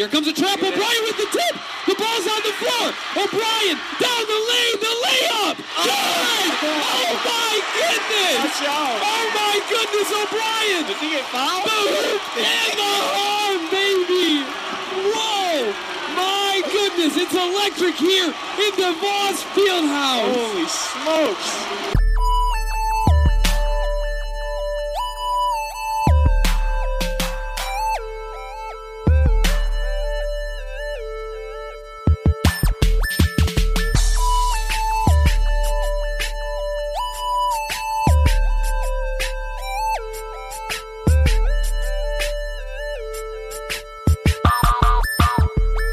Here comes a trap. O'Brien with the tip. The ball's on the floor. O'Brien down the lane. The layup. Good. Oh my goodness. Oh my goodness, O'Brien. Did he get fouled? And the arm, baby. Whoa. My goodness. It's electric here in the Voss Fieldhouse. Holy smokes.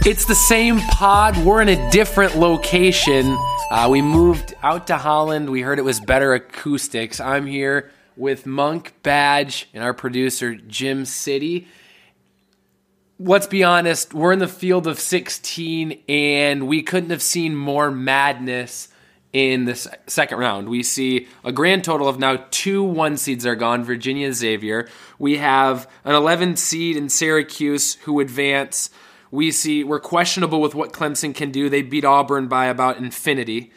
It's the same pod. We're in a different location. We moved out to Holland. We heard it was better acoustics. I'm here with Monk Badge and our producer, Jim City. Let's be honest, we're in the field of 16, and we couldn't have seen more madness in this second round. We see a grand total of now 2 1 seeds are gone, Virginia Xavier. We have an 11 seed in Syracuse who advance. We're questionable with what Clemson can do. They beat Auburn by about infinity.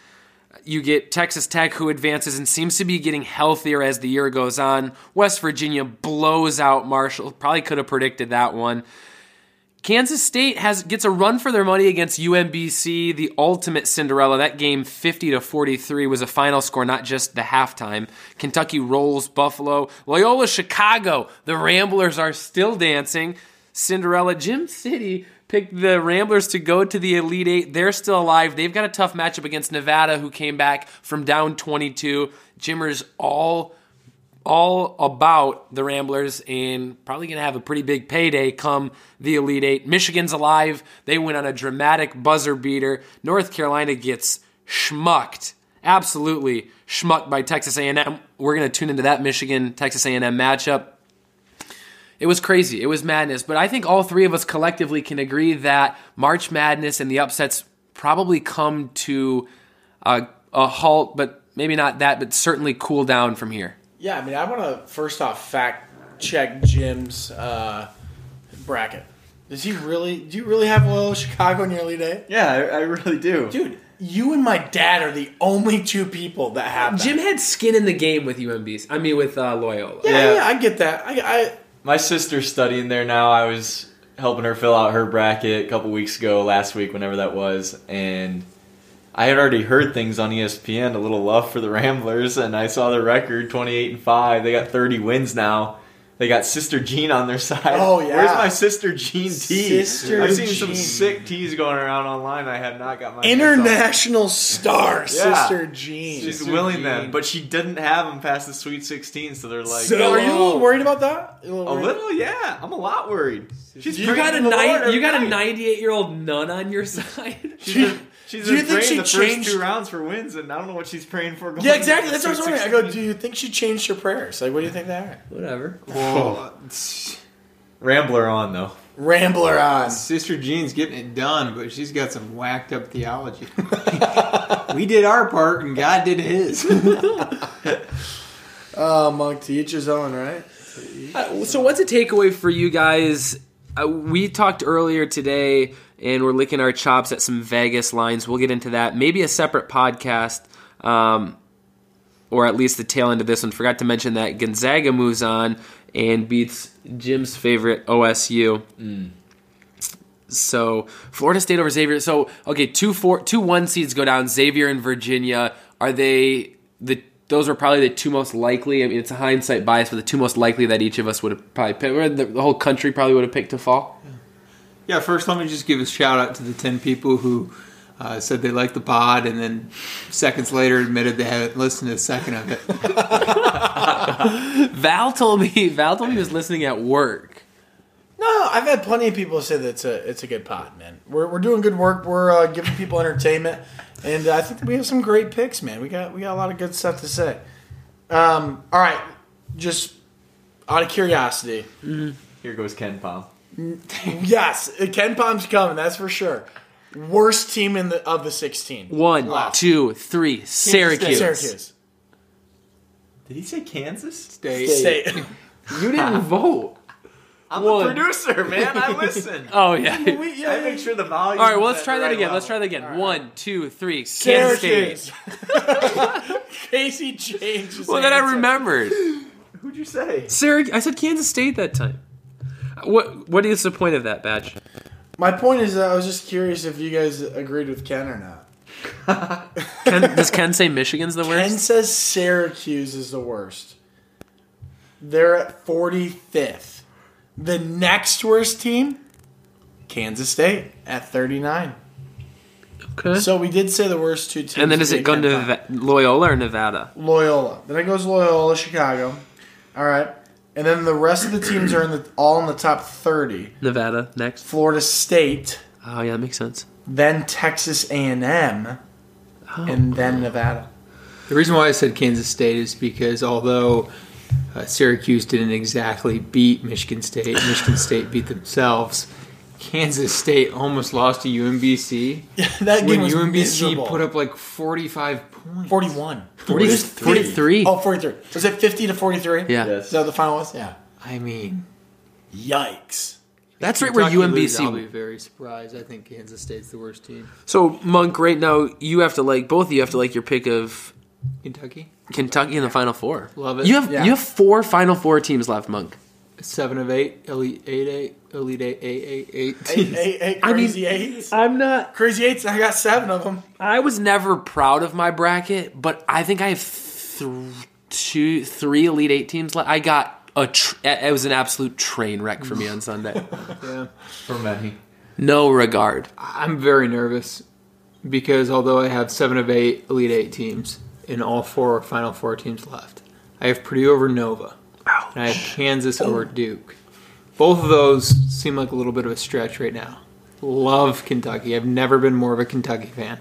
You get Texas Tech, who advances and seems to be getting healthier as the year goes on. West Virginia blows out Marshall. Probably could have predicted that one. Kansas State gets a run for their money against UMBC, the ultimate Cinderella. That game, 50-43, was a final score, not just the halftime. Kentucky rolls Buffalo. Loyola Chicago, the Ramblers are still dancing. Cinderella. Jim City picked the Ramblers to go to the Elite Eight. They're still alive. They've got a tough matchup against Nevada, who came back from down 22. Jimmer's all about the Ramblers and probably going to have a pretty big payday come the Elite Eight. Michigan's alive. They went on a dramatic buzzer beater. North Carolina gets schmucked. Absolutely schmucked by Texas A&M. We're going to tune into that Michigan-Texas A&M matchup. It was crazy. It was madness. But I think all three of us collectively can agree that March Madness and the upsets probably come to a halt, but maybe not that, but certainly cool down from here. Yeah, I mean, I want to first off fact check Jim's bracket. Do you really have Loyola Chicago in your Elite Eight? Yeah, I really do. Dude, you and my dad are the only two people that have that. Jim had skin in the game with UMBC. I mean, with Loyola. Yeah, I get that. My sister's studying there now. I was helping her fill out her bracket a couple weeks ago, last week, whenever that was, and I had already heard things on ESPN, a little love for the Ramblers, and I saw their record, 28-5. They got 30 wins now. They got Sister Jean on their side. Oh, yeah. Where's my Sister Jean tee? I've seen some sick tees going around online. I have not got my international star, yeah. Sister Jean. She's willing them, but she didn't have them past the Sweet 16, so they're like... So are you a little worried about that? A little, yeah. I'm a lot worried. You got a 98-year-old nun on your side? She's been praying the first two rounds for wins, and I don't know what she's praying for. Yeah, exactly. That's what I was wondering. I go, do you think she changed her prayers? Like, what do you think they are? Whatever. Whoa. Rambler on, though. Rambler on. Sister Jean's getting it done, but she's got some whacked up theology. We did our part, and God did his. Oh, Monk, to each his own, right? So what's a takeaway for you guys? We talked earlier today, and we're licking our chops at some Vegas lines. We'll get into that. Maybe a separate podcast, or at least the tail end of this one. Forgot to mention that Gonzaga moves on and beats Jim's favorite, OSU. Mm. So Florida State over Xavier. So, okay, 2-1 seeds go down. Xavier and Virginia, those were probably the two most likely. I mean, it's a hindsight bias, but the two most likely that each of us would have probably picked, or the whole country probably would have picked to fall. Yeah. Yeah, first let me just give a shout out to the 10 people who said they liked the pod and then seconds later admitted they hadn't listened to a second of it. Val told me he was listening at work. No, I've had plenty of people say that it's a good pod, man. We're doing good work. We're giving people entertainment, and I think that we have some great picks, man. We got a lot of good stuff to say. All right, just out of curiosity, Here goes Ken Pom. Yes, Ken Pom's coming, that's for sure. Worst team of the 16. 1, 2, 3, Kansas Syracuse. Syracuse. Did he say Kansas? State. You didn't vote. I'm a producer, man. I listen. Oh, yeah. I make sure the volume. All right, well, let's try that again. Level. Let's try that again. Right. 1, 2, 3. Syracuse. Casey changes. Well, then I remembered. Who'd you say? Syracuse. I said Kansas State that time. What is the point of that badge? My point is that I was just curious if you guys agreed with Ken or not. Does Ken say Michigan's the worst? Ken says Syracuse is the worst. They're at 45th. The next worst team, Kansas State at 39. Okay. So we did say the worst two teams. And then is it going to Loyola or Nevada? Loyola. Then it goes Loyola, Chicago. All right. And then the rest of the teams are all in the top 30. Nevada next. Florida State. Oh, yeah, that makes sense. Then Texas A&M, and then Nevada. The reason why I said Kansas State is because although Syracuse didn't exactly beat Michigan State, Michigan State beat themselves. Kansas State almost lost to UMBC. Yeah, that game was UMBC miserable. Put up like 45 points. 41. 43. Oh, 43. Was it 50-43? Yeah. Yes. Is that what the final was? Yeah. I mean, yikes. That's right where UMBC loses, I'll be very surprised. I think Kansas State's the worst team. So, Monk, right now, you have to like, both of you have to like your pick of Kentucky in the Final Four. Love it. You have 4 Final Four teams left, Monk. 7 of 8, Elite 8, Elite 8 teams. Eight, crazy eights. I'm not crazy eights. I got 7 of them. I was never proud of my bracket, but I think I have 3 Elite 8 teams left. I got. It was an absolute train wreck for me on Sunday. Yeah. For many. No regard. I'm very nervous because although I have 7 of 8 Elite 8 teams and all 4 Final Four teams left, I have Purdue over Nova. Ouch. And I have Kansas over Duke. Both of those seem like a little bit of a stretch right now. Love Kentucky. I've never been more of a Kentucky fan.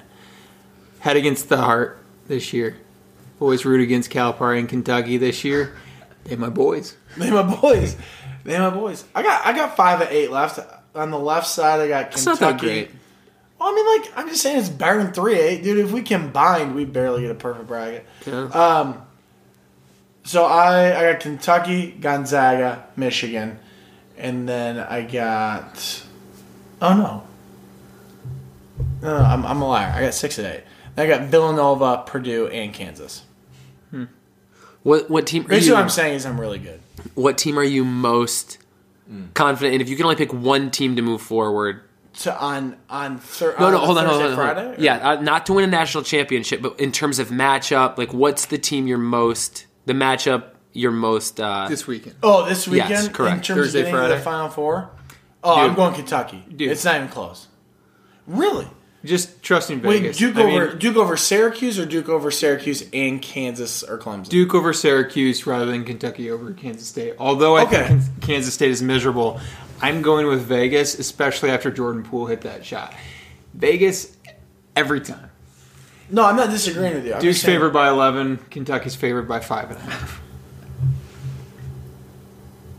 Head against the heart this year. Always root against Calipari and Kentucky this year. They my boys. I got 5 of 8 left. On the left side, I got Kentucky. It's not that great. Well, I mean, like, I'm just saying it's better than 3-8. Dude, if we combined, we barely get a perfect bracket. Yeah. So I got Kentucky, Gonzaga, Michigan. And then I got... Oh, no. No, I'm a liar. I got 6 of 8. Then I got Villanova, Purdue, and Kansas. What team? Basically, what I'm saying is I'm really good. What team are you most confident in? If you can only pick one team to move forward, hold on. Friday, yeah, not to win a national championship, but in terms of matchup, like what's the team you're most? The matchup you're most this weekend. Oh, this weekend. Yes, correct. In terms Thursday, of Friday, the Final Four. Oh, dude, I'm going Kentucky. Dude. It's not even close. Really. Just trusting Vegas. Wait, Duke over Syracuse or Duke over Syracuse and Kansas or Clemson? Duke over Syracuse rather than Kentucky over Kansas State. Although I think Kansas State is miserable, I'm going with Vegas, especially after Jordan Poole hit that shot. Vegas every time. No, I'm not disagreeing with you. I'm Duke's favored by 11. Kentucky's favored by 5.5.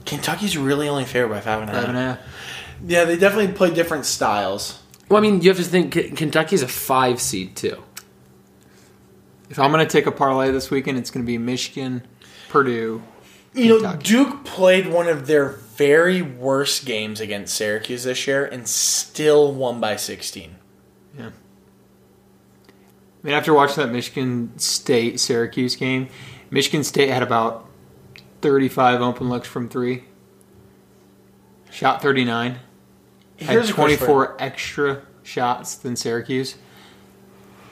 Kentucky's really only favored by 5.5. 5.5. Yeah, they definitely play different styles. Well, I mean, you have to think Kentucky's a 5 seed, too. If I'm going to take a parlay this weekend, it's going to be Michigan, Purdue, Kentucky. You know, Duke played one of their very worst games against Syracuse this year and still won by 16. Yeah. I mean, after watching that Michigan State-Syracuse game, Michigan State had about 35 open looks from 3. Shot 39. Had 24 extra shots than Syracuse.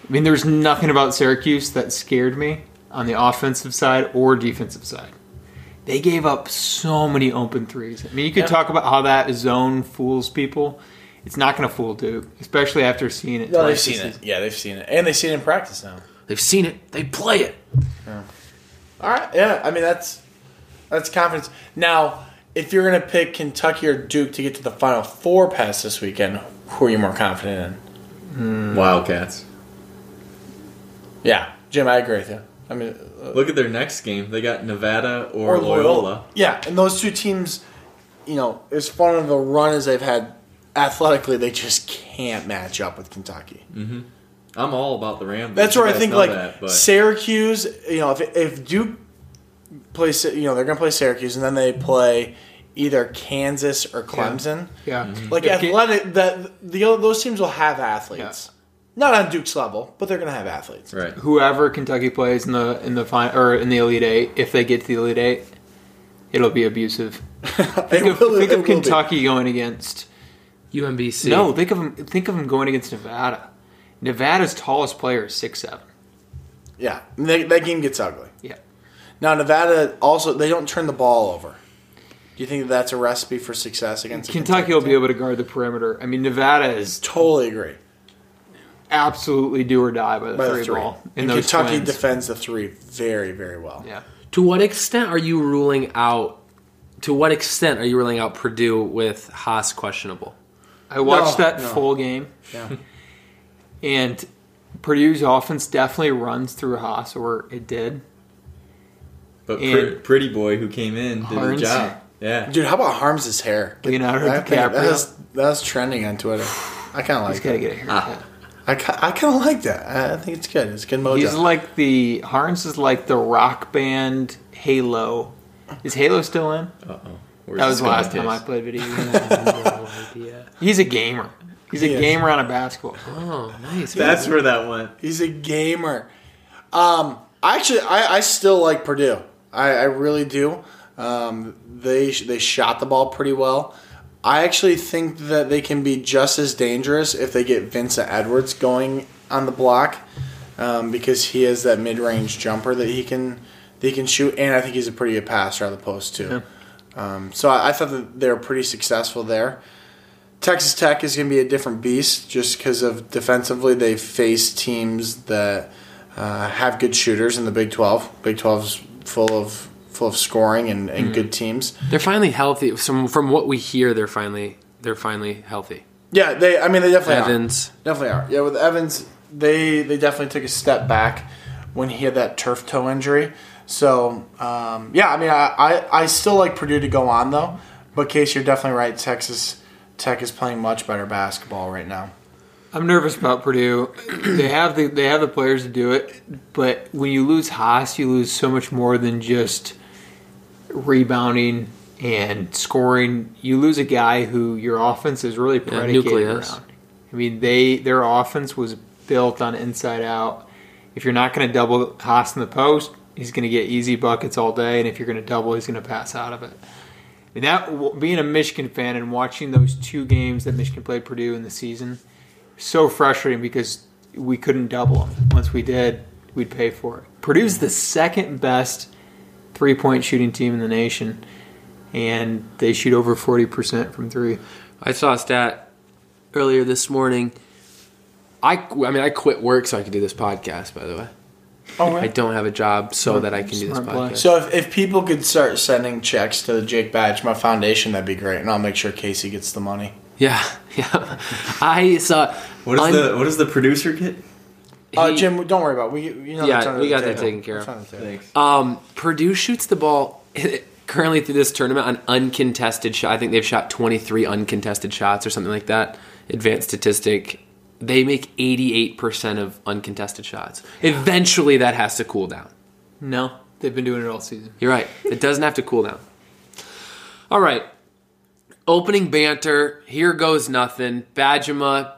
I mean, there's nothing about Syracuse that scared me on the offensive side or defensive side. They gave up so many open threes. I mean, you could talk about how that zone fools people. It's not going to fool Duke, especially after seeing it. No, they've seen it. Yeah, they've seen it. And they've seen it in practice now. They've seen it. They play it. Yeah. All right. Yeah, I mean, that's confidence. Now... If you're going to pick Kentucky or Duke to get to the Final Four pass this weekend, who are you more confident in? Wildcats. Yeah, Jim, I agree with you. I mean, look at their next game. They got Nevada or Loyola. Yeah, and those two teams, you know, as far of a run as they've had athletically, they just can't match up with Kentucky. Mm-hmm. I'm all about the Ramblers. That's where I think, like, Syracuse, you know, if Duke... Play, you know, they're going to play Syracuse, and then they play either Kansas or Clemson. Yeah. Mm-hmm. Like athletic, those teams will have athletes. Yeah. Not on Duke's level, but they're going to have athletes. Right. Whoever Kentucky plays in the Elite Eight, if they get to the Elite Eight, it'll be abusive. Think of Kentucky going against UMBC. No, think of them going against Nevada. Nevada's tallest player is 6'7". Yeah, that game gets ugly. Yeah. Now Nevada also, they don't turn the ball over. Do you think that's a recipe for success against Kentucky? Will be able to guard the perimeter. I mean, Nevada is totally agree. Absolutely do or die by the three ball. And Kentucky defends the three very, very well. Yeah. To what extent are you ruling out Purdue with Haas questionable? I watched that full game. Yeah. And Purdue's offense definitely runs through Haas, or it did. But Pretty Boy, who came in, did a job. Yeah. Dude, how about Harms' hair? That was trending on Twitter. I kind of like it. He's got to get a haircut. I kind of like that. I think it's good. It's good mojo. Harms is like the rock band Halo. Is Halo still in? Uh-oh. That was the last time I played video games. No idea. He's a gamer. He's a gamer on a basketball court. Oh, nice. That's where that went. He's a gamer. I still like Purdue. I really do. They shot the ball pretty well. I actually think that they can be just as dangerous if they get Vincent Edwards going on the block, because he has that mid-range jumper that he can shoot, and I think he's a pretty good passer out of the post too. Yeah. So I thought that they were pretty successful there. Texas Tech is going to be a different beast just because of defensively they face teams that have good shooters in the Big 12. Big 12's full of scoring and good teams. They're finally healthy. From what we hear, they're finally healthy. Yeah, they definitely are. Evans. Definitely are. Yeah, with Evans, they definitely took a step back when he had that turf toe injury. So, I still like Purdue to go on, though. But, Case, you're definitely right. Texas Tech is playing much better basketball right now. I'm nervous about Purdue. They have the players to do it. But when you lose Haas, you lose so much more than just rebounding and scoring. You lose a guy who your offense is really predicated around. I mean, their offense was built on inside out. If you're not going to double Haas in the post, he's going to get easy buckets all day, and if you're going to double, he's going to pass out of it. And that, being a Michigan fan and watching those two games that Michigan played Purdue in the season, so frustrating because we couldn't double them. Once we did, we'd pay for it. Purdue's the second best three-point shooting team in the nation, and they shoot over 40% from three. I saw a stat earlier this morning. I quit work so I could do this podcast, by the way. Oh, right. I don't have a job that I can do this podcast. So if people could start sending checks to the Jake Badge, my foundation, that'd be great, and I'll make sure Casey gets the money. Yeah. I saw. What does the producer get? Jim, don't worry about it. We got that taken care of. Thanks. Purdue shoots the ball currently through this tournament on uncontested shot. I think they've shot 23 uncontested shots or something like that. Advanced statistic. They make 88% of uncontested shots. Eventually, that has to cool down. No, they've been doing it all season. You're right. It doesn't have to cool down. All right. Opening banter, here goes nothing. Badgema,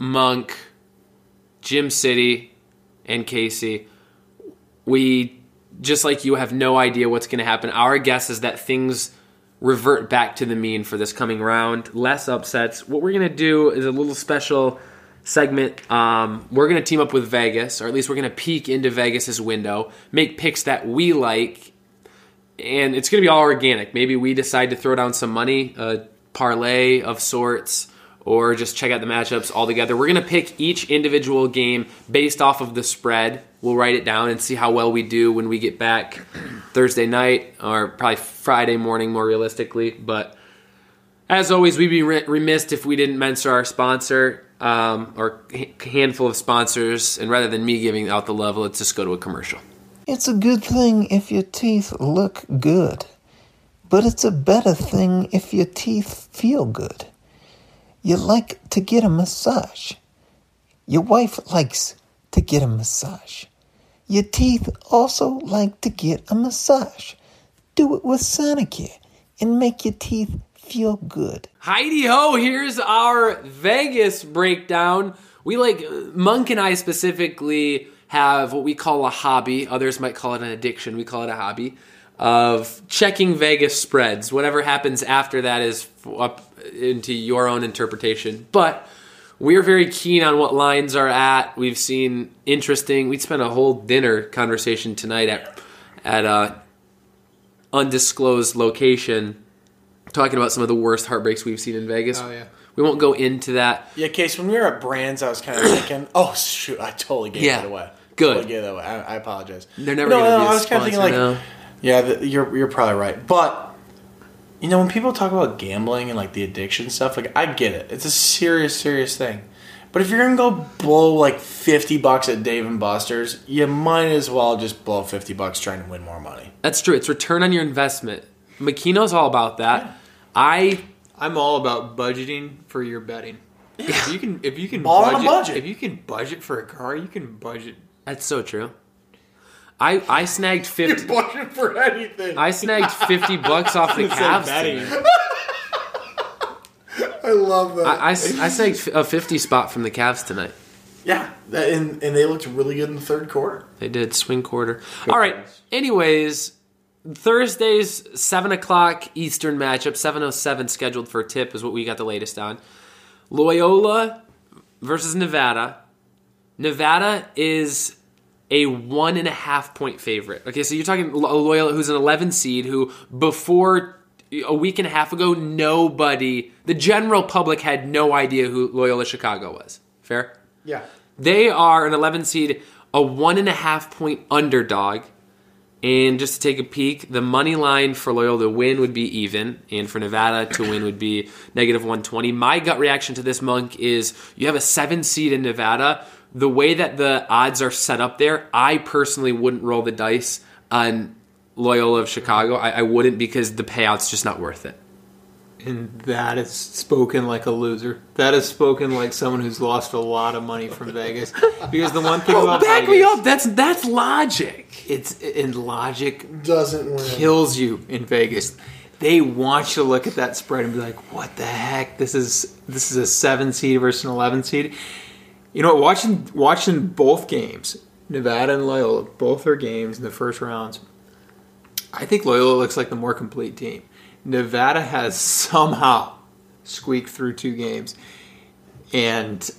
Monk, Jim City, and Casey. We, just like you, have no idea what's going to happen. Our guess is that things revert back to the mean for this coming round. Less upsets. What we're going to do is a little special segment. We're going to team up with Vegas, or at least we're going to peek into Vegas's window, make picks that we like, and it's going to be all organic. Maybe we decide to throw down some money, a parlay of sorts, or just check out the matchups all together. We're going to pick each individual game based off of the spread. We'll write it down and see how well we do when we get back Thursday night or probably Friday morning more realistically. But as always, we'd be remiss if we didn't mention our sponsor or handful of sponsors. And rather than me giving out the love, let's just go to a commercial. It's a good thing if your teeth look good, but it's a better thing if your teeth feel good. You like to get a massage. Your wife likes to get a massage. Your teeth also like to get a massage. Do it with Sonicare. and make your teeth feel good. Heidi ho, here's our Vegas breakdown. We like, Monk and I specifically have what we call a hobby. Others might call it an addiction. We call it a hobby of checking Vegas spreads. Whatever happens after that is up into your own interpretation. But we're very keen on what lines are at. We've seen interesting. We'd spent a whole dinner conversation tonight at a undisclosed location talking about some of the worst heartbreaks we've seen in Vegas. Oh, yeah. We won't go into that. Yeah, Case, when we were at Brands, I was kind of thinking, oh, shoot, I totally gave that away. Good. Totally gave that away. I apologize. They're never going to be a sponsor. I was kind of thinking, like, yeah, you're probably right. But... you know, when people talk about gambling and, like, the addiction stuff, like, I get it. It's a serious, serious thing. But if you're going to go blow, like, $50 at Dave & Buster's, you might as well just blow $50 trying to win more money. That's true. It's return on your investment. Makino's all about that. Yeah. I'm all about budgeting for your betting. Yeah. If you can all budget, on a budget. If you can budget for a car, you can budget. That's so true. I snagged 50. You're budgeting for anything. I snagged $50 off the Cavs. I love that. I snagged a 50 spot from the Cavs tonight. Yeah, and they looked really good in the third quarter. They did, swing quarter. Good. All right. Points. Anyways, Thursday's 7:00 Eastern matchup, 7:07 scheduled for a tip is what we got the latest on. Loyola versus Nevada. Nevada is a 1.5-point favorite. Okay, so you're talking Loyola, who's an 11 seed, who before a week and a half ago, nobody, the general public had no idea who Loyola Chicago was. Fair? Yeah. They are an 11 seed, a 1.5-point underdog. And just to take a peek, the money line for Loyola to win would be even, and for Nevada to win would be -120. My gut reaction to this, Monk, is you have a 7 seed in Nevada. The way that the odds are set up there, I personally wouldn't roll the dice on Loyola of Chicago. I wouldn't, because the payout's just not worth it. And that is spoken like a loser. That is spoken like someone who's lost a lot of money from Vegas. Because the one thing about Vegas... back me up! That's logic! And logic doesn't win. Kills you in Vegas. They want you to look at that spread and be like, what the heck? This is a 7 seed versus an 11 seed. You know, watching both games, Nevada and Loyola, both their games in the first rounds, I think Loyola looks like the more complete team. Nevada has somehow squeaked through 2 games, and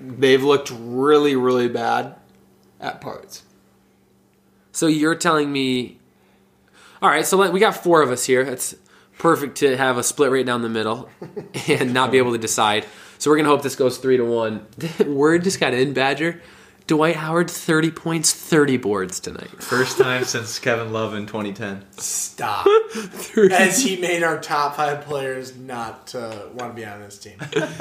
they've looked really, really bad at parts. So you're telling me... all right, so we got 4 of us here. That's perfect to have a split right down the middle and not be able to decide. So we're going to hope this goes 3-1. Word just got in, Badger. Dwight Howard, 30 points, 30 boards tonight. First time since Kevin Love in 2010. Stop. As he made our top 5 players not want to be on his team.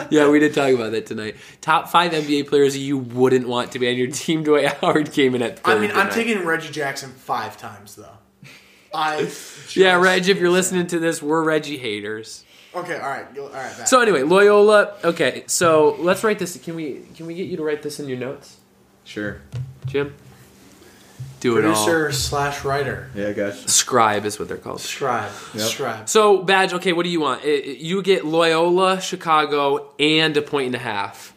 Yeah, we did talk about that tonight. Top 5 NBA players you wouldn't want to be on your team. Dwight Howard came in at 30. I mean, I'm taking Reggie Jackson 5 times, though. Yeah, Reg, if you're listening to this, we're Reggie haters. Okay, all right. Back. So anyway, Loyola. Okay, so let's write this. Can we get you to write this in your notes? Sure, Jim. Do it all. Producer/writer. Yeah, I got you. Scribe is what they're called. Scribe. So Badge. Okay, what do you want? You get Loyola, Chicago, and a 1.5.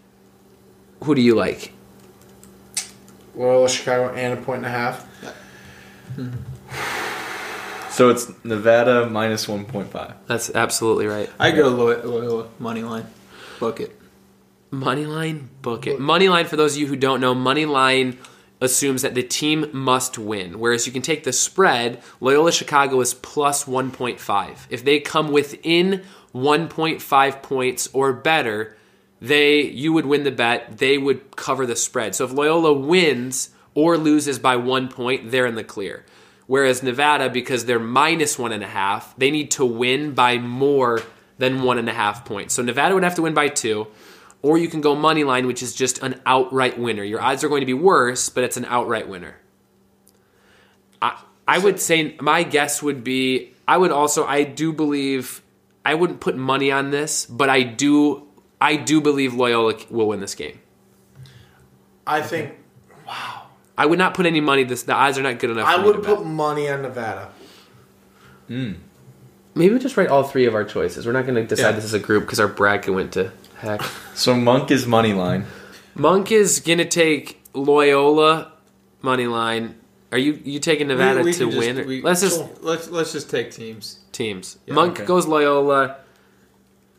Who do you like? Loyola, Chicago, and a 1.5. So it's Nevada -1.5. That's absolutely right. I go Loyola moneyline, book it. Moneyline, book it. Moneyline, for those of you who don't know, moneyline assumes that the team must win. Whereas you can take the spread. Loyola Chicago is +1.5. If they come within 1.5 points or better, you would win the bet. They would cover the spread. So if Loyola wins or loses by 1 point, they're in the clear. Whereas Nevada, because they're -1.5, they need to win by more than 1.5 points. So Nevada would have to win by 2, or you can go money line, which is just an outright winner. Your odds are going to be worse, but it's an outright winner. I would say my guess would be I wouldn't put money on this, but I do believe Loyola will win this game. I think. Wow. I would not put any money. The odds are not good enough. I would put money on Nevada. Maybe we'll just write all three of our choices. We're not going to decide this as a group because our bracket went to heck. So Monk is money line. Monk is going to take Loyola money line. Are you taking Nevada to win? Let's just take teams. Teams. Yeah, Monk goes Loyola.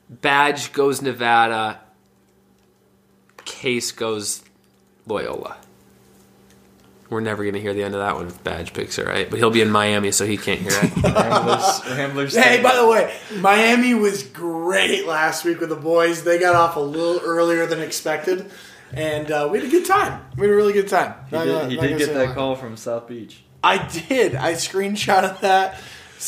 Badge goes Nevada. Case goes Loyola. We're never going to hear the end of that one if Badge picks it, right? But he'll be in Miami, so he can't hear it. Ramblers. Hey, by the way, Miami was great last week with the boys. They got off a little earlier than expected, and we had a good time. We had a really good time. He did get that call from South Beach. I did. I screenshotted that.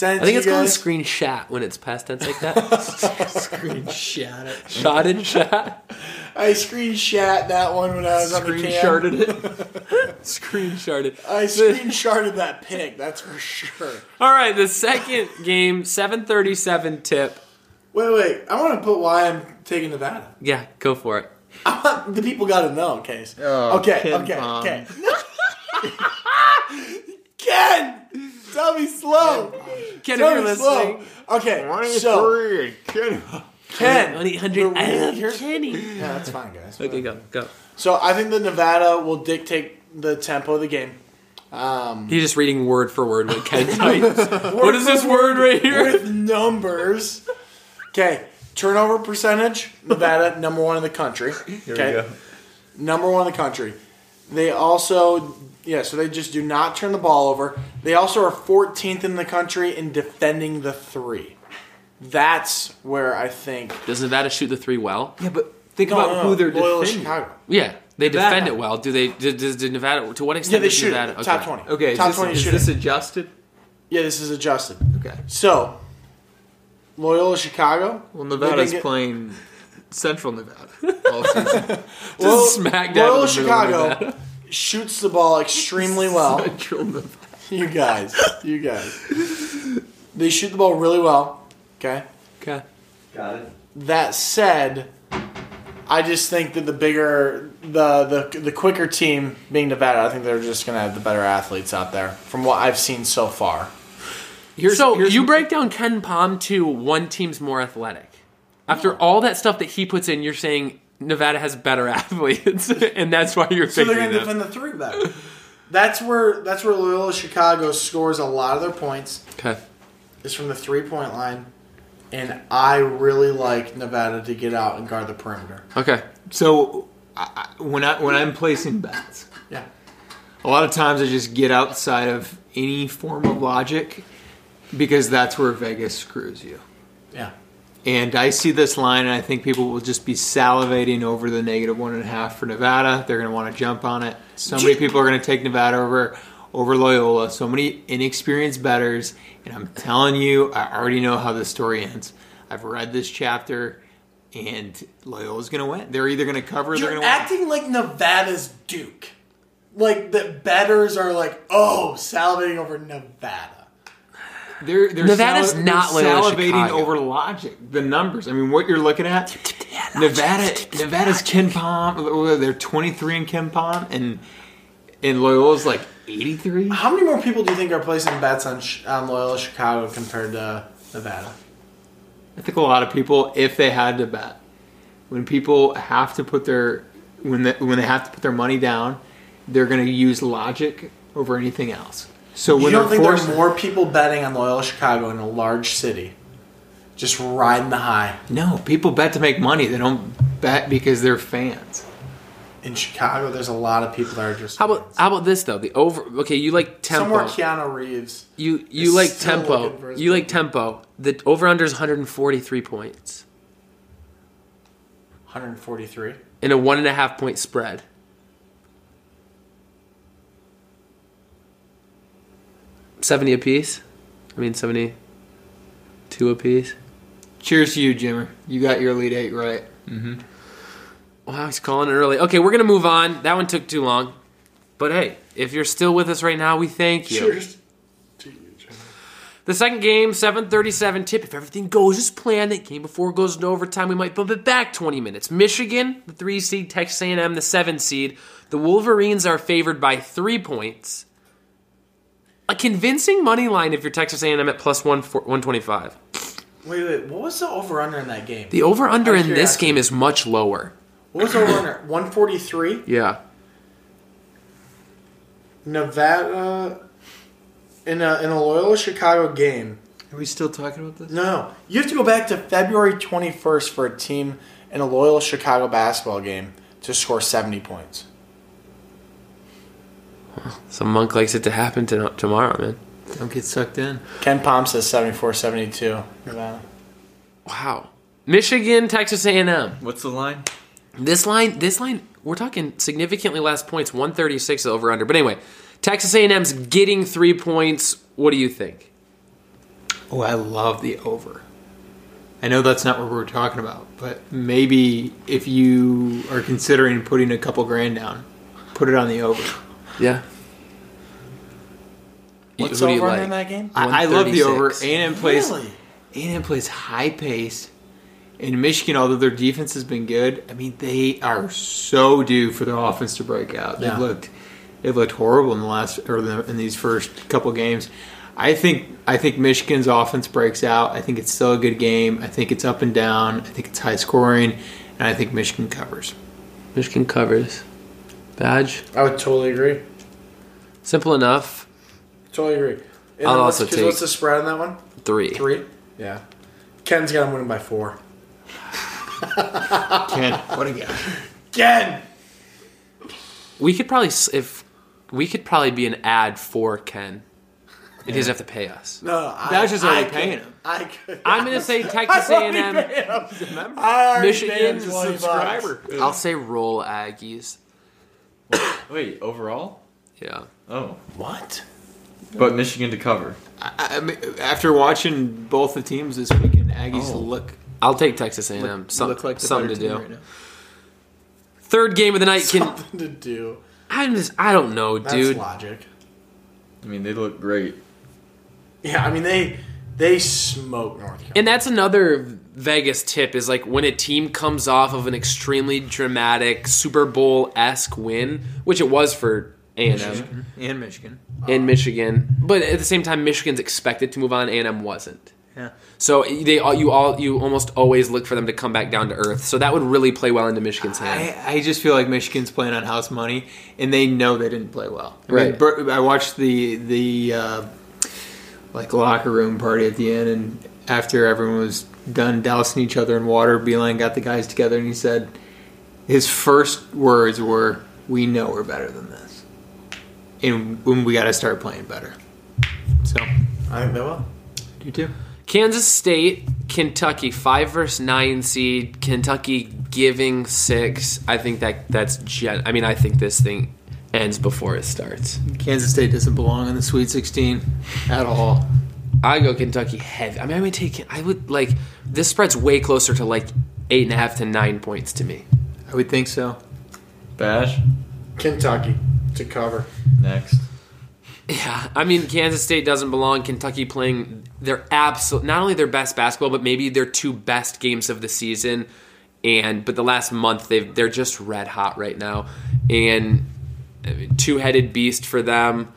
I think it's called a screenshot when it's past tense like that. Screenshot it. Shot and shot. I screenshot that one when I was on the camp. Screenshotted it. Screenshotted. I screenshotted that pick, that's for sure. All right, the second game, 7:37 tip. Wait. I want to put why I'm taking Nevada. Yeah, go for it. The people got to know, Case. Oh, okay. Ken! Tell me slow. Ken, if you're listening. Okay, so. Ken. 100. I love Kenny. Yeah, that's fine, guys. Okay, go. So I think the Nevada will dictate the tempo of the game. He's just reading word for word what Ken types. What is this word right here? With numbers. Okay, turnover percentage. Nevada, number one in the country. Here we go. Number one in the country. They also... Yeah, so they just do not turn the ball over. They also are 14th in the country in defending the three. That's where I think... Does Nevada shoot the three well? Yeah, but think about who they're defending. Chicago. Yeah, they defend it well. Do they? Does Nevada... To what extent does Nevada... Yeah, they shoot top 20. Okay, top 20 shooting. Is this adjusted? Yeah, this is adjusted. Okay. So, Loyola, Chicago... Well, Nevada's playing Central Nevada all season. Smack down Loyola, Chicago... shoots the ball extremely well. You guys. They shoot the ball really well. Okay. Got it. That said, I just think that the bigger, the quicker team being Nevada, I think they're just going to have the better athletes out there from what I've seen so far. So you break down Ken Pom to one team's more athletic. After all that stuff that he puts in, you're saying... Nevada has better athletes, and that's why you're picking them. So they're going to defend the three better. That's where Loyola Chicago scores a lot of their points. Okay. It's from the three-point line, and I really like Nevada to get out and guard the perimeter. Okay. So when I'm placing bets, a lot of times I just get outside of any form of logic because that's where Vegas screws you. Yeah. And I see this line, and I think people will just be salivating over the -1.5 for Nevada. They're going to want to jump on it. So many people are going to take Nevada over Loyola. So many inexperienced bettors. And I'm telling you, I already know how this story ends. I've read this chapter, and Loyola's going to win. They're either going to cover or they're going to win. You're acting like Nevada's Duke. Like, the bettors are like, salivating over Nevada. They're salivating over logic, the numbers. I mean, what you're looking at, Nevada's Ken Pom. They're 23 in Ken Pom, and Loyola's like 83. How many more people do you think are placing bets on Loyola Chicago compared to Nevada? I think a lot of people, if they had to bet, when people have to put when they have to put their money down, they're going to use logic over anything else. So you don't think there are more people betting on Loyola Chicago in a large city? Just riding the high. No, people bet to make money. They don't bet because they're fans. In Chicago, there's a lot of people that are just How about this, though? You like tempo. Somewhere Keanu Reeves. You like tempo. You like tempo. The over-under is 143 points. 143? In a 1.5-point spread. $72 apiece. Cheers to you, Jimmer. You got your Elite Eight right. Mm-hmm. Wow, he's calling it early. Okay, we're going to move on. That one took too long. But hey, if you're still with us right now, we thank you. Cheers to you, Jimmer. The second game, 7:37 tip. If everything goes as planned, that game before goes into overtime, we might bump it back 20 minutes. Michigan, the 3 seed, Texas A&M, the 7 seed. The Wolverines are favored by 3 points. A convincing money line if you're Texas A&M at +125. Wait. What was the over-under in that game? The over-under in this game is much lower. What was the over-under? 143? Yeah. Nevada in a Loyola Chicago game. Are we still talking about this? No. You have to go back to February 21st for a team in a Loyola Chicago basketball game to score 70 points. Some monk likes it to happen tomorrow, man. Don't get sucked in. Ken Pom says 74-72. Wow. Michigan, Texas A&M. What's the line? This line, we're talking significantly less points, 136 over under. But anyway, Texas A&M's getting 3 points. What do you think? Oh, I love the over. I know that's not what we're talking about, but maybe if you are considering putting a couple grand down, put it on the over. Yeah. What's over in that game? I love the over. A&M plays high pace. In Michigan, although their defense has been good, I mean, they are so due for their offense to break out. Yeah. They've looked horrible in these first couple games. I think Michigan's offense breaks out. I think it's still a good game. I think it's up and down. I think it's high scoring, and I think Michigan covers. Michigan covers. Badge? I would totally agree. Simple enough. Totally agree. And I'll also take... What's the spread on that one? Three? Yeah. Ken's got him winning by 4. Ken, what a guy. Ken! We could probably be an ad for Ken. He doesn't have to pay us. No, Badger's already paying him. I'm going to say Texas A&M. Michigan subscriber. I'll say roll Aggies. Wait, overall? Yeah. Oh. What? But Michigan to cover. After watching both the teams this weekend, Aggies look... I'll take Texas A&M. Something to do. Right now. Third game of the night. Something to do. I don't know, dude. That's logic. I mean, they look great. Yeah, I mean, they smoke North Carolina. And that's another Vegas tip is like when a team comes off of an extremely dramatic Super Bowl-esque win, which it was for A&M. Michigan. But at the same time, Michigan's expected to move on. A&M wasn't. Yeah. So you almost always look for them to come back down to earth. So that would really play well into Michigan's hand. I just feel like Michigan's playing on house money, and they know they didn't play well. I mean, I watched the locker room party at the end, and after everyone was done dousing each other in water, Beilein got the guys together, and he said his first words were, "We know we're better than this, and we got to start playing better." So I think they will. You too. Kansas State, Kentucky, 5 versus 9 seed. Kentucky giving 6. I think I think this thing ends before it starts. Kansas State doesn't belong in the Sweet 16 at all. I go Kentucky heavy. I mean, I would this spread's way closer to 8.5 to 9 points to me. I would think so. Bash, Kentucky to cover. Next. Yeah, I mean, Kansas State doesn't belong. Kentucky playing their not only their best basketball, but maybe their 2 best games of the season. But the last month, they're just red hot right now. And I mean, two-headed beast for them.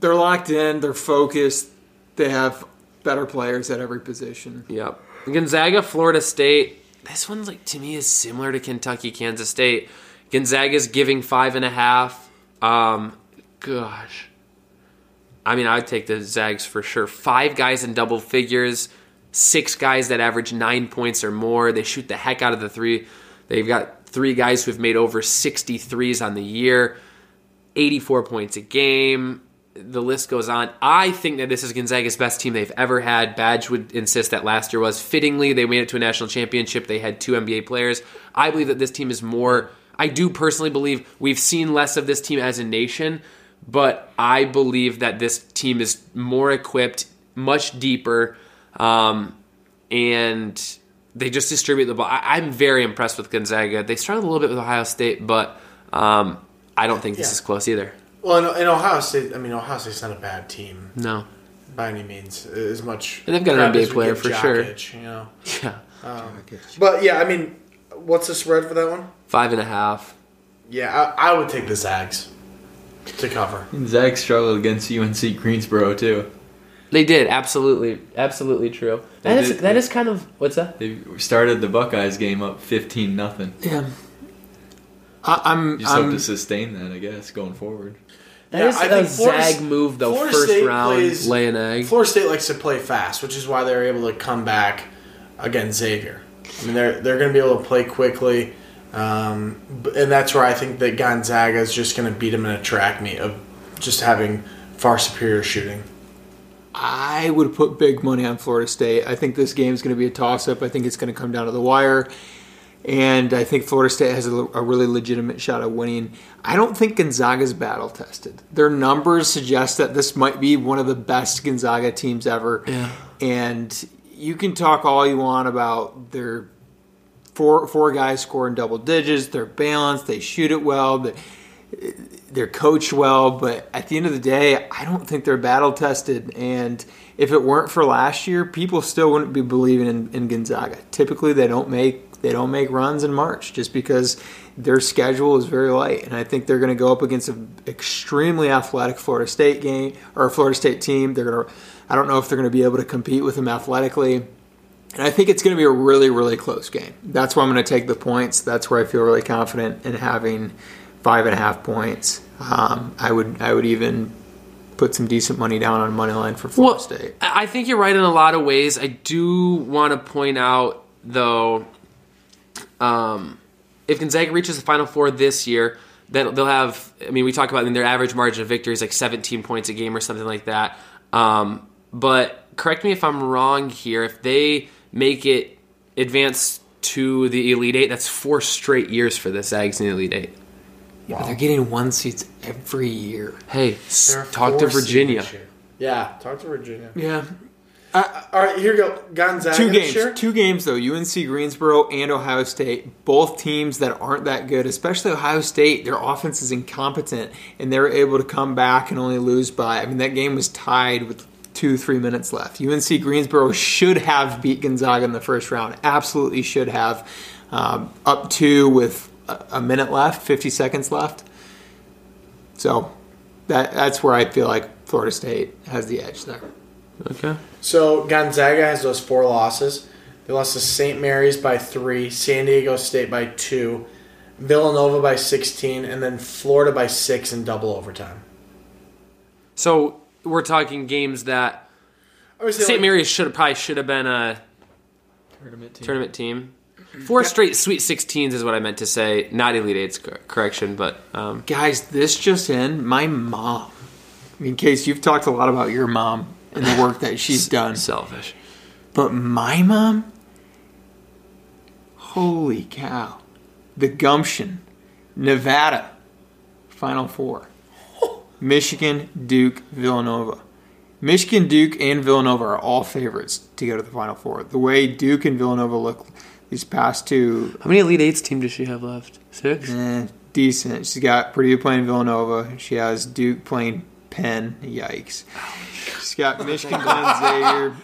They're locked in. They're focused. They have better players at every position. Yep. Gonzaga, Florida State. This one, to me, is similar to Kentucky, Kansas State. Gonzaga's giving 5.5. Gosh. I mean, I'd take the Zags for sure. 5 guys in double figures, 6 guys that average 9 points or more. They shoot the heck out of the three. They've got 3 guys who've made over 60 threes on the year, 84 points a game. The list goes on. I think that this is Gonzaga's best team they've ever had. Badge would insist that last year was. Fittingly, they made it to a national championship. They had 2 NBA players. I believe that this team is more... I do personally believe we've seen less of this team as a nation, but I believe that this team is more equipped, much deeper, and they just distribute the ball. I'm very impressed with Gonzaga. They struggled a little bit with Ohio State, but I don't think this is close either. Well, in Ohio State, I mean, Ohio State's not a bad team. No. By any means. As much. And they've got an NBA player for sure. You know? Yeah. But, yeah, I mean, what's the spread for that one? 5.5. Yeah, I would take the Zags. To cover. And Zach struggled against UNC Greensboro, too. They did, absolutely true. That is kind of, what's that? They started the Buckeyes game up 15-0. Yeah. I'm hope to sustain that, I guess, going forward. That is a zag move, though. First round, lay an egg. Florida State likes to play fast, which is why they're able to come back against Xavier. I mean, they're going to be able to play quickly, and that's where I think that Gonzaga is just going to beat them in a track meet of just having far superior shooting. I would put big money on Florida State. I think this game is going to be a toss-up. I think it's going to come down to the wire. And I think Florida State has a really legitimate shot at winning. I don't think Gonzaga's battle-tested. Their numbers suggest that this might be one of the best Gonzaga teams ever. Yeah. And you can talk all you want about their four guys scoring double digits, they're balanced, they shoot it well, they're coached well. But at the end of the day, I don't think they're battle-tested. And if it weren't for last year, people still wouldn't be believing in Gonzaga. Typically, they don't make runs in March just because their schedule is very light. And I think they're going to go up against an extremely athletic Florida State team. I don't know if they're going to be able to compete with them athletically. And I think it's going to be a really, really close game. That's where I'm going to take the points. That's where I feel really confident in having 5.5 points. I would even put some decent money down on money line for Florida State. I think you're right in a lot of ways. I do want to point out, though, if Gonzaga reaches the Final Four this year, then they'll have, I mean, we talk about their average margin of victory is like 17 points a game or something like that. But correct me if I'm wrong here. If they make it advance to the Elite Eight, that's 4 straight years for the Zags in the Elite Eight. Yeah, wow. But they're getting 1 seeds every year. Hey, talk to Virginia. Yeah, talk to Virginia. Yeah. All right, here we go. Gonzaga. Two games, though. UNC Greensboro and Ohio State, both teams that aren't that good, especially Ohio State. Their offense is incompetent, and they were able to come back and only lose by. I mean, that game was tied with 2-3 minutes left. UNC Greensboro should have beat Gonzaga in the first round. Absolutely should have. Up 2 with a minute left, 50 seconds left. So that's where I feel like Florida State has the edge there. Okay. So Gonzaga has those 4 losses. They lost to St. Mary's by 3, San Diego State by 2, Villanova by 16, and then Florida by 6 in double overtime. So we're talking games that St. Mary's should have been a tournament team. 4 straight Sweet 16s is what I meant to say, not Elite Eights. Correction, but guys, this just in: my mom. I mean, Case, you've talked a lot about your mom and the work that she's done. Selfish. But my mom, holy cow. The gumption. Nevada, Final Four. Michigan, Duke, Villanova. Michigan, Duke, and Villanova are all favorites to go to the Final Four. The way Duke and Villanova look these past two. How many Elite Eights team does she have left? 6? Decent. She's got Purdue playing Villanova. She has Duke playing Penn. Yikes. She's got Michigan playing Xavier.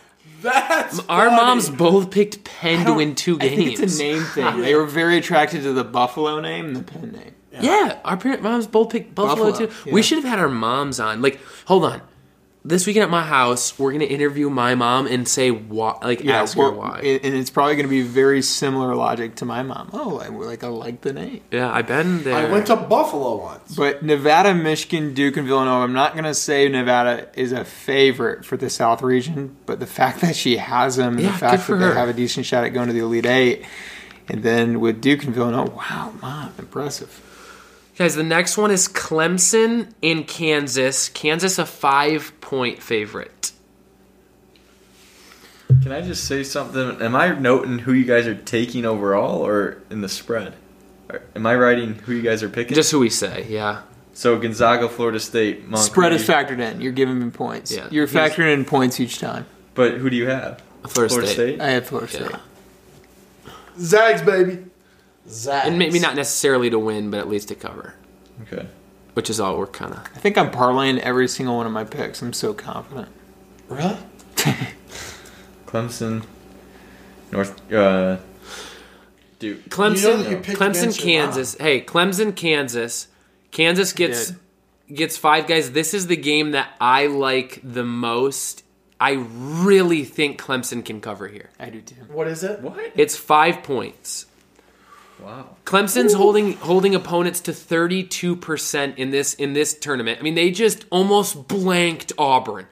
That's our funny. Moms both picked Penn to win 2 games. I think it's a name thing. Yeah. They were very attracted to the Buffalo name and the Penn name. Yeah, our moms both picked Buffalo too. Yeah. We should have had our moms on. Like, hold on. This weekend at my house, we're going to interview my mom and say why, ask her why. And it's probably going to be very similar logic to my mom. Oh, I like the name. Yeah, I've been there. I went to Buffalo once. But Nevada, Michigan, Duke, and Villanova, I'm not going to say Nevada is a favorite for the South region, but the fact that she has them and the fact that they have a decent shot at going to the Elite Eight, and then with Duke and Villanova, wow, mom, impressive. Guys, the next one is Clemson and Kansas. Kansas, a 5-point favorite. Can I just say something? Am I noting who you guys are taking overall or in the spread? Am I writing who you guys are picking? Just who we say, yeah. So Gonzaga, Florida State, Monk. Spread is factored in. You're giving me points. Yeah. You're factoring in points each time. But who do you have? Florida State? I have Florida State. Zags, baby. Zags. And maybe not necessarily to win, but at least to cover. Okay. Which is all we're kind of... I think I'm parlaying every single one of my picks. I'm so confident. Really? Clemson. North... Duke. Clemson, Kansas. Hey, Clemson, Kansas. Kansas gets 5 guys. This is the game that I like the most I really think Clemson can cover here. I do too. What is it? What? It's 5 points. Wow. Clemson's holding opponents to 32% in this tournament. I mean, they just almost blanked Auburn.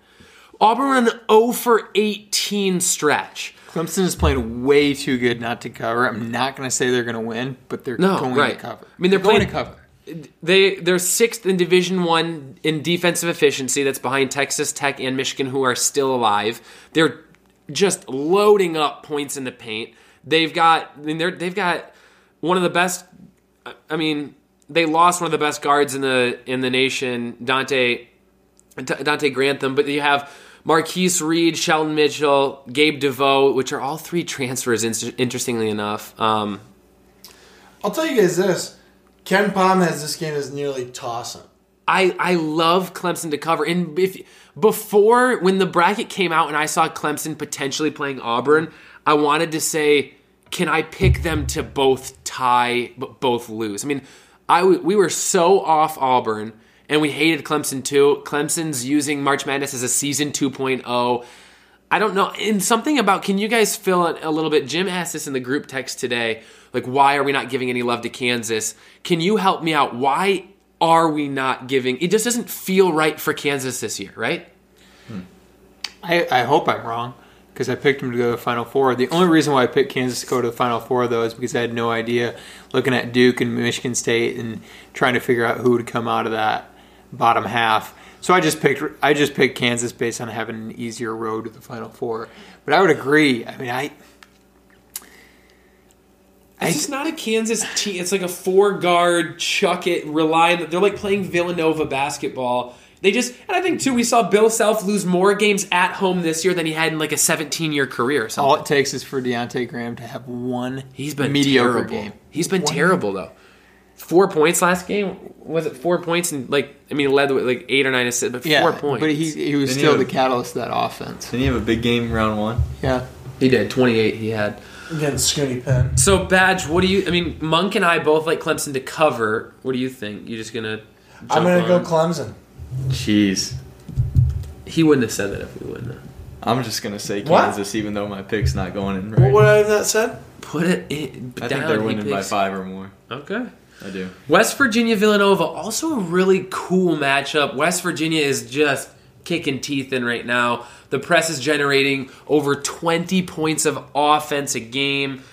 Auburn 0-for-18 stretch. Clemson is playing way too good not to cover. I'm not going to say they're going to win, but they're going to cover. I mean, they're going to cover. They're sixth in Division I in defensive efficiency. That's behind Texas Tech and Michigan, who are still alive. They're just loading up points in the paint. They've got one of the best. I mean, they lost one of the best guards in the nation, Dante Grantham. But you have Marquise Reed, Sheldon Mitchell, Gabe DeVoe, which are all three transfers, interestingly enough. I'll tell you guys this. Ken Pom has this game as nearly tossing. I love Clemson to cover. And when the bracket came out and I saw Clemson potentially playing Auburn, I wanted to say, can I pick them to both tie but both lose? I mean, we were so off Auburn. And we hated Clemson, too. Clemson's using March Madness as a season 2.0. I don't know. And something about, can you guys fill in a little bit? Jim asked this in the group text today. Like, why are we not giving any love to Kansas? Can you help me out? Why are we not giving? It just doesn't feel right for Kansas this year, right? I hope I'm wrong because I picked them to go to the Final Four. The only reason why I picked Kansas to go to the Final Four, though, is because I had no idea looking at Duke and Michigan State and trying to figure out who would come out of that bottom half. So I just picked Kansas based on having an easier road to the Final Four. But I would agree. I mean, it's not a Kansas team. It's like a four-guard chuck it, rely. They're like playing Villanova basketball. And I think too, we saw Bill Self lose more games at home this year than he had in like a 17-year career or something. All it takes is for Devontae Graham to have one mediocre game. He's been terrible though. 4 points last game? Was it 4 points? And led with like 8 or 9 assists, but 4 points. But he was still the catalyst of that offense. Didn't he have a big game round one? Yeah, he did. 28 he had. Against Skinny Penn. So Badge, what do you? I mean, Monk and I both like Clemson to cover. What do you think? You just gonna? I'm gonna go Clemson. Jeez, he wouldn't have said that if we wouldn't have. I'm just gonna say Kansas, even though my pick's not going in right. What would I have that said? Put it in. I think they're winning by 5 or more. Okay. I do. West Virginia Villanova, also a really cool matchup. West Virginia is just kicking teeth in right now. The press is generating over 20 points of offense a game.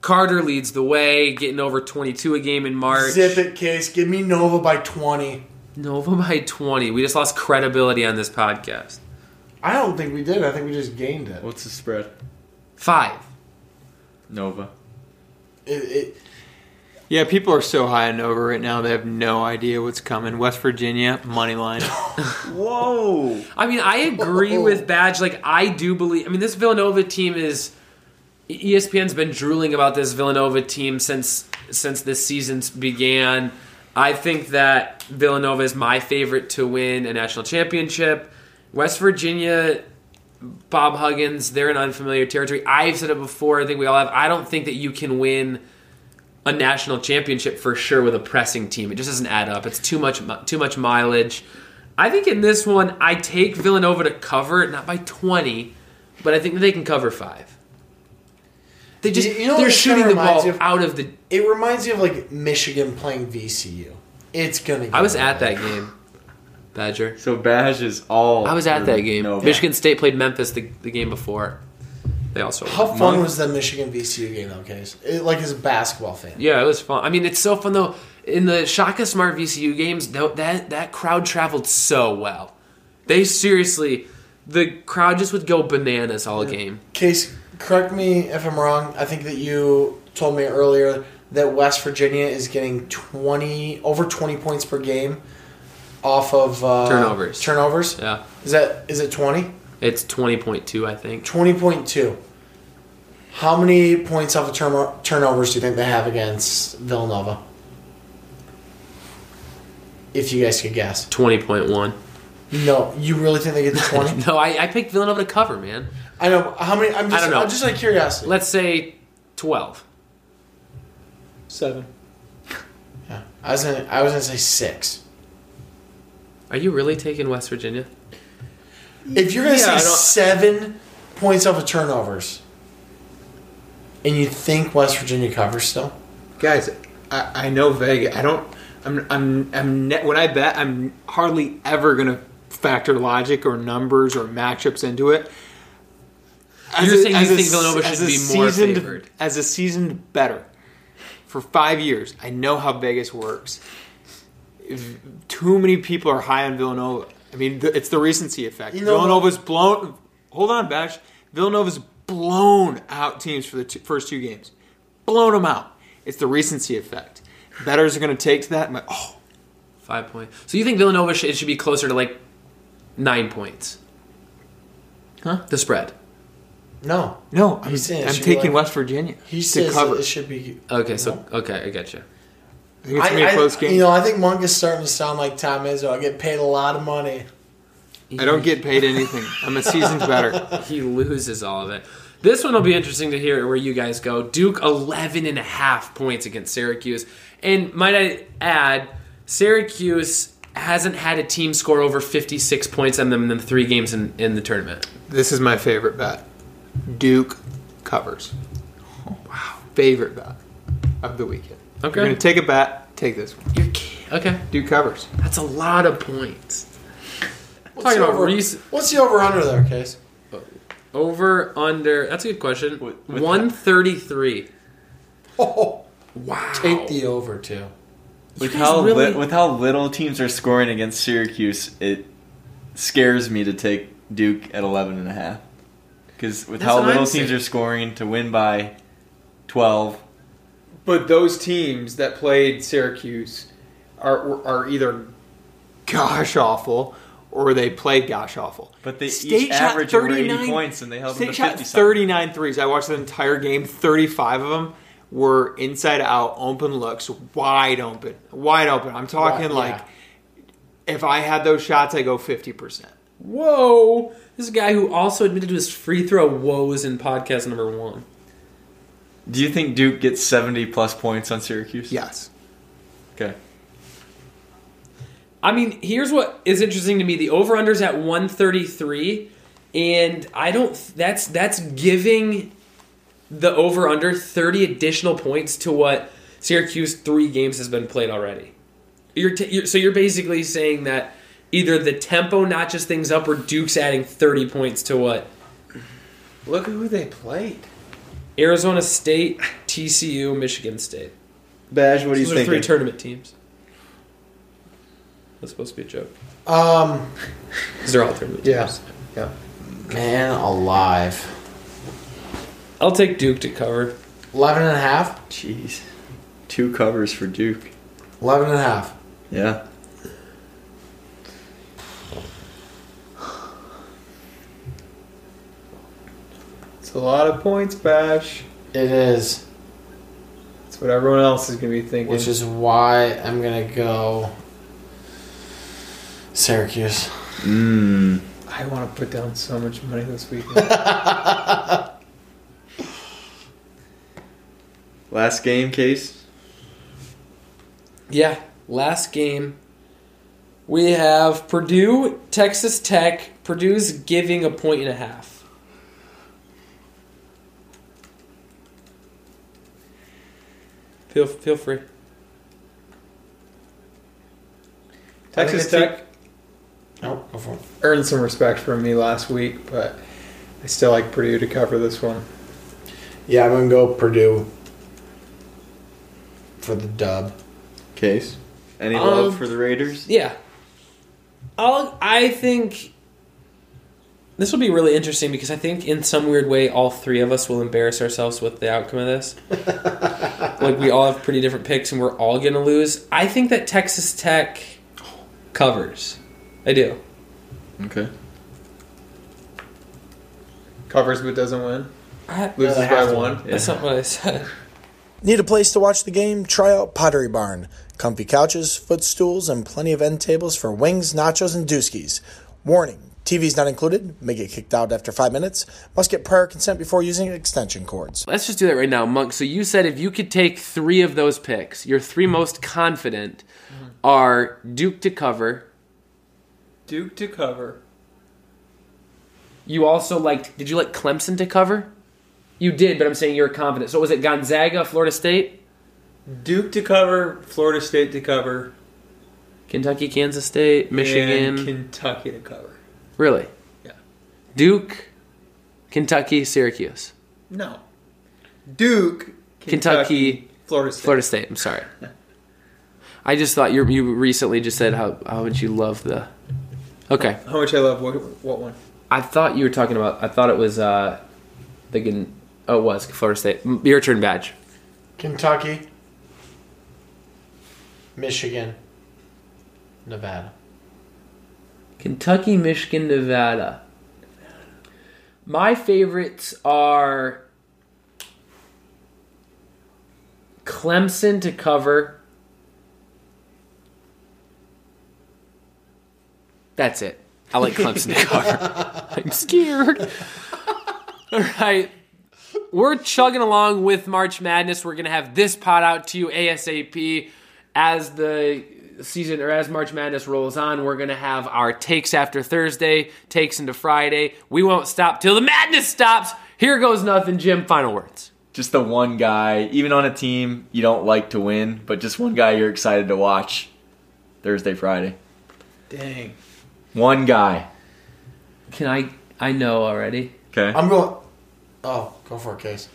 Carter leads the way, getting over 22 a game in March. Zip it, Case. Give me Nova by 20. Nova by 20. We just lost credibility on this podcast. I don't think we did. I think we just gained it. What's the spread? 5. Nova. Yeah, people are so high on Nova right now, they have no idea what's coming. West Virginia, money line. Whoa. I mean, I agree with Badge. Like, I do believe... I mean, this Villanova team is... ESPN's been drooling about this Villanova team since this season began. I think that Villanova is my favorite to win a national championship. West Virginia... Bob Huggins, they're in unfamiliar territory. I've said it before. I think we all have. I don't think that you can win a national championship for sure with a pressing team. It just doesn't add up. It's too much mileage. I think in this one, I take Villanova to cover, not by 20, but I think that they can cover 5. They just they're shooting the ball out of the. It reminds me of like Michigan playing VCU. It's gonna. I was at that game. Badger. So Badge is all. I was at that game. Nova. Michigan State played Memphis the game before. They also. How won. Fun was the Michigan VCU game though, Case? As a basketball fan. Yeah, it was fun. I mean, it's so fun though. In the Shaka Smart VCU games, that crowd traveled so well. They seriously, the crowd just would go bananas all game. Case, correct me if I'm wrong. I think that you told me earlier that West Virginia is getting over 20 points per game. Off of turnovers. Turnovers? Yeah. Is it 20? It's 20.2, I think. 20.2. How many points off of turnovers do you think they have against Villanova? If you guys could guess. 20.1. No, you really think they get to 20? No, I picked Villanova to cover, man. I know. How many? I don't know. I'm just out of curiosity. Let's say 12. 7. Yeah. I was gonna say 6. Are you really taking West Virginia? If you're going to say 7 points off of turnovers, and you think West Virginia covers still, guys, I know Vegas. I don't. When I bet, I'm hardly ever going to factor logic or numbers or matchups into it. You think Villanova should be more favored as a seasoned better for 5 years. I know how Vegas works. If too many people are high on Villanova. I mean, it's the recency effect. You know, Villanova's blown. Hold on, Bash. Villanova's blown out teams for the first two games. Blown them out. It's the recency effect. Bettors are going to take to that. 5 points. So you think Villanova should be closer to like 9 points? Huh? The spread. No. I'm taking West Virginia. He says it should be. Okay, I get you. I think it's going to be a close game. You know, I think Monk is starting to sound like Tom Izzo. I get paid a lot of money. I don't get paid anything. I'm a seasoned better. He loses all of it. This one will be interesting to hear where you guys go. Duke 11.5 points against Syracuse. And might I add, Syracuse hasn't had a team score over 56 points on them in the three games in the tournament. This is my favorite bet. Duke covers. Oh, wow. Favorite bet of the weekend. Okay. You're going to take a bet, take this one. Okay. Duke covers. That's a lot of points. What's the over-under there, Case? Over-under. That's a good question. 133. Oh. Wow. Take the over, too. With how little teams are scoring against Syracuse, it scares me to take Duke at 11.5. Because with how little teams are scoring to win by 12. But those teams that played Syracuse are either gosh awful or they played gosh awful. But they each averaged over 80 points and they held them to 50 something. State shot 39 threes. I watched the entire game. 35 of them were inside out, open looks, wide open. I'm talking if I had those shots, I go 50%. Whoa! This is a guy who also admitted to his free throw woes in podcast number 1. Do you think Duke gets 70-plus points on Syracuse? Yes. Okay. I mean, here's what is interesting to me. The over-under's at 133, and I don't... That's giving the over-under 30 additional points to what Syracuse 3 games has been played already. So you're basically saying that either the tempo notches things up or Duke's adding 30 points to what? Look at who they played. Arizona State, TCU, Michigan State. Badge, what do you think? Those are three tournament teams. That's supposed to be a joke. Because they're all tournament teams. Yeah. Man alive. I'll take Duke to cover. 11.5? Jeez. 2 covers for Duke. 11.5. Yeah. It's a lot of points, Bash. It is. That's what everyone else is going to be thinking. Which is why I'm going to go Syracuse. I want to put down so much money this weekend. Last game, Case? Yeah, last game. We have Purdue, Texas Tech. Purdue's giving 1.5. Feel free. Texas Tech earned some respect from me last week, but I still like Purdue to cover this one. Yeah, I'm going to go Purdue for the dub. Case? Any love for the Raiders? Yeah. I think this will be really interesting because I think in some weird way all three of us will embarrass ourselves with the outcome of this. Like, we all have pretty different picks, and we're all going to lose. I think that Texas Tech covers. I do. Okay. Covers but doesn't win? Loses by 1? Yeah. That's not what I said. Need a place to watch the game? Try out Pottery Barn. Comfy couches, footstools, and plenty of end tables for wings, nachos, and dooskies. Warning, TV's not included. May get kicked out after 5 minutes. Must get prior consent before using extension cords. Let's just do that right now, Monk. So you said if you could take 3 of those picks, your 3 most confident are Duke to cover. You also liked, did you like Clemson to cover? You did, but I'm saying you're confident. So was it Gonzaga, Florida State? Duke to cover, Florida State to cover. Kentucky, Kansas State, Michigan. And Kentucky to cover. Really? Yeah. Duke, Kentucky, Syracuse. No. Duke, Kentucky, Florida State. Florida State, I'm sorry. I just thought you recently just said how much you love the... Okay. How much I love what one? I thought you were talking about... I thought it was... it was Florida State. Your turn, Badge. Kentucky. Michigan. Nevada. Kentucky, Michigan, Nevada. My favorites are... Clemson to cover... That's it. I like Clemson to cover. I'm scared. All right. We're chugging along with March Madness. We're going to have this pot out to you ASAP. As the season or as March Madness rolls on, we're going to have our takes after Thursday, takes into Friday. We won't stop till the madness stops. Here goes nothing. Jim, final words. Just the one guy, even on a team you don't like to win, but just one guy you're excited to watch Thursday, Friday. Dang. One guy. Can I know already. Okay. I'm going... Oh, go for it, Case.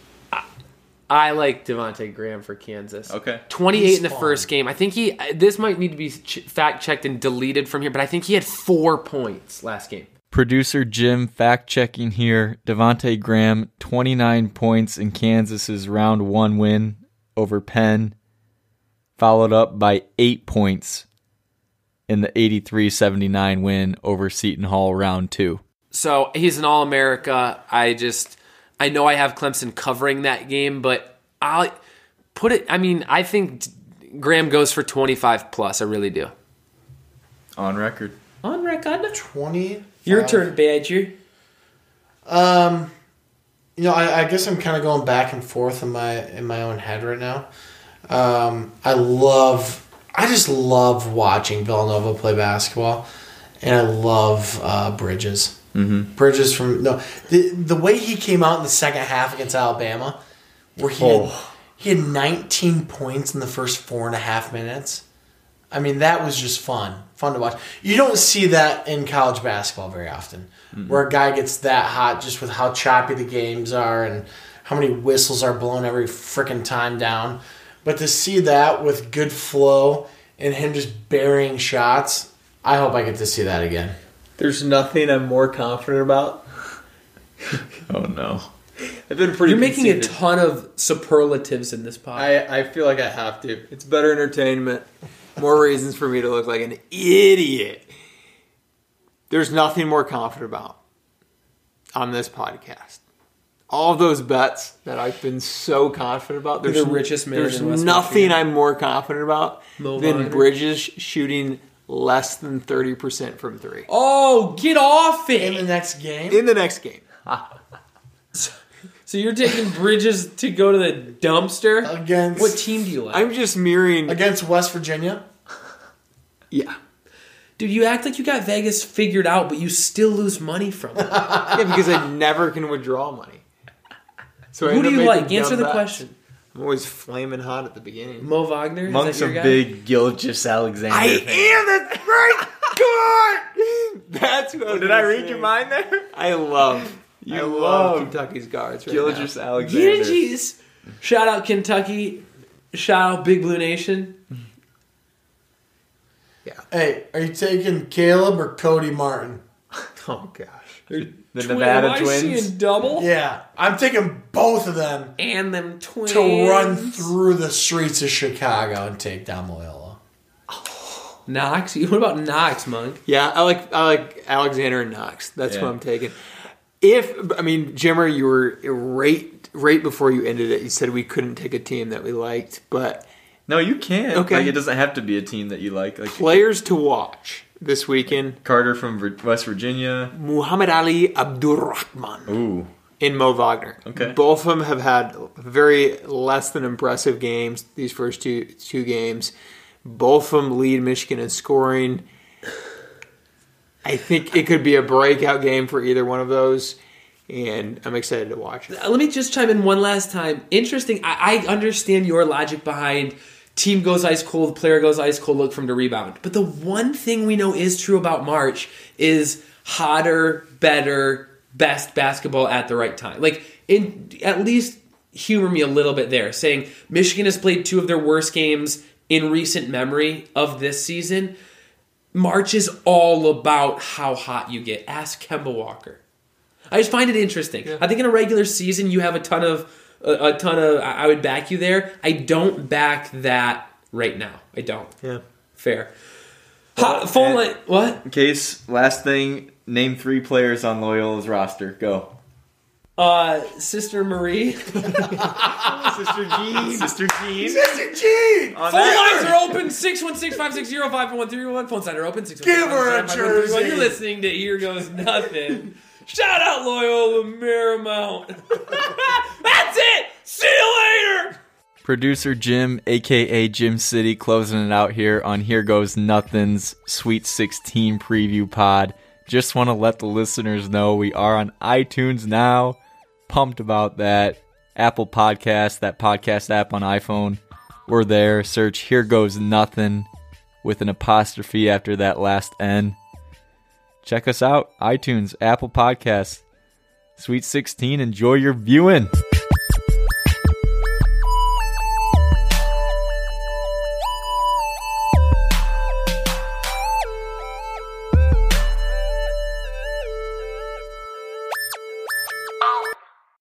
I like Devontae Graham for Kansas. Okay. 28 in the first game. I think he... This might need to be fact-checked and deleted from here, but I think he had 4 points last game. Producer Jim fact-checking here. Devontae Graham, 29 points in Kansas's round one win over Penn, followed up by 8 points in the 83-79 win over Seton Hall round two. So he's an All-America. I know I have Clemson covering that game, but I'll put it, I mean, I think Graham goes for 25 plus. I really do. On record. On record. 20. Your turn, Badger. I guess I'm kind of going back and forth in my own head right now. I just love watching Villanova play basketball, and I love Bridges. Mm-hmm. Bridges the way he came out in the second half against Alabama, where he had 19 points in the first 4.5 minutes. I mean, that was just fun to watch. You don't see that in college basketball very often, mm-hmm. where a guy gets that hot just with how choppy the games are and how many whistles are blown every freaking time down. But to see that with good flow and him just burying shots, I hope I get to see that again. There's nothing I'm more confident about. Oh, no. I've been pretty You're making conceited. A ton of superlatives in this pod. I feel like I have to. It's better entertainment. More reasons for me to look like an idiot. There's nothing more confident about on this podcast. All of those bets that I've been so confident about. There's the richest man in West nothing Michigan. I'm more confident about Mo than Wagner. Bridges shooting less than 30% from three. Oh, get off it! In the next game? In the next game. So you're taking Bridges to go to the dumpster? Against... What team do you like? I'm just mirroring... Against West Virginia? Yeah. Dude, you act like you got Vegas figured out, but you still lose money from it. Yeah, because I never can withdraw money. So who do you like? Answer the question. I'm always flaming hot at the beginning. Mo Wagner? Monk's a big Gilgeous-Alexander. I am! That's right! God! That's what I was Did I read your mind there? I love Kentucky's guards right now. Gilgeous-Alexander. Gilgeous! Shout out Kentucky. Shout out Big Blue Nation. Yeah. Hey, are you taking Caleb or Cody Martin? Oh, gosh. The Nevada Twins. Am I seeing double? Yeah. I'm taking both of them. And them twins. To run through the streets of Chicago and take down Loyola. Oh. Knox? What about Knox, Monk? Yeah, I like Alexander and Knox. That's what I'm taking. Jimmer, you were right before you ended it. You said we couldn't take a team that we liked, but... No, you can. Okay. Like, it doesn't have to be a team that you like. Players to watch. This weekend. Carter from West Virginia. Muhammad Ali Abdurrahman. Ooh. And Mo Wagner. Okay. Both of them have had very less than impressive games, these first two games. Both of them lead Michigan in scoring. I think it could be a breakout game for either one of those, and I'm excited to watch it. Let me just chime in one last time. Interesting. I understand your logic behind team goes ice cold, player goes ice cold, look for him to rebound. But the one thing we know is true about March is hotter, better, best basketball at the right time. Like, at least humor me a little bit there, saying Michigan has played two of their worst games in recent memory of this season. March is all about how hot you get. Ask Kemba Walker. I just find it interesting. Yeah. I think in a regular season you have a ton of. I would back you there. I don't back that right now. I don't. Yeah, fair. Phone line. What? Case. Last thing. Name three players on Loyola's roster. Go. Sister Marie. Sister Jean. Sister Jean. Phone lines are open. 616-560-5131. Phone lines are open. 616-560-5131. Give her a jersey. You're listening to Here Goes Nothing. Shout out Loyola Marymount. That's it. See you later. Producer Jim, a.k.a. Jim City, closing it out here on Here Goes Nothing's Sweet 16 preview pod. Just want to let the listeners know we are on iTunes now. Pumped about that. Apple Podcasts, that podcast app on iPhone. We're there. Search Here Goes Nothing with an apostrophe after that last N. Check us out. iTunes, Apple Podcasts, Sweet 16. Enjoy your viewing.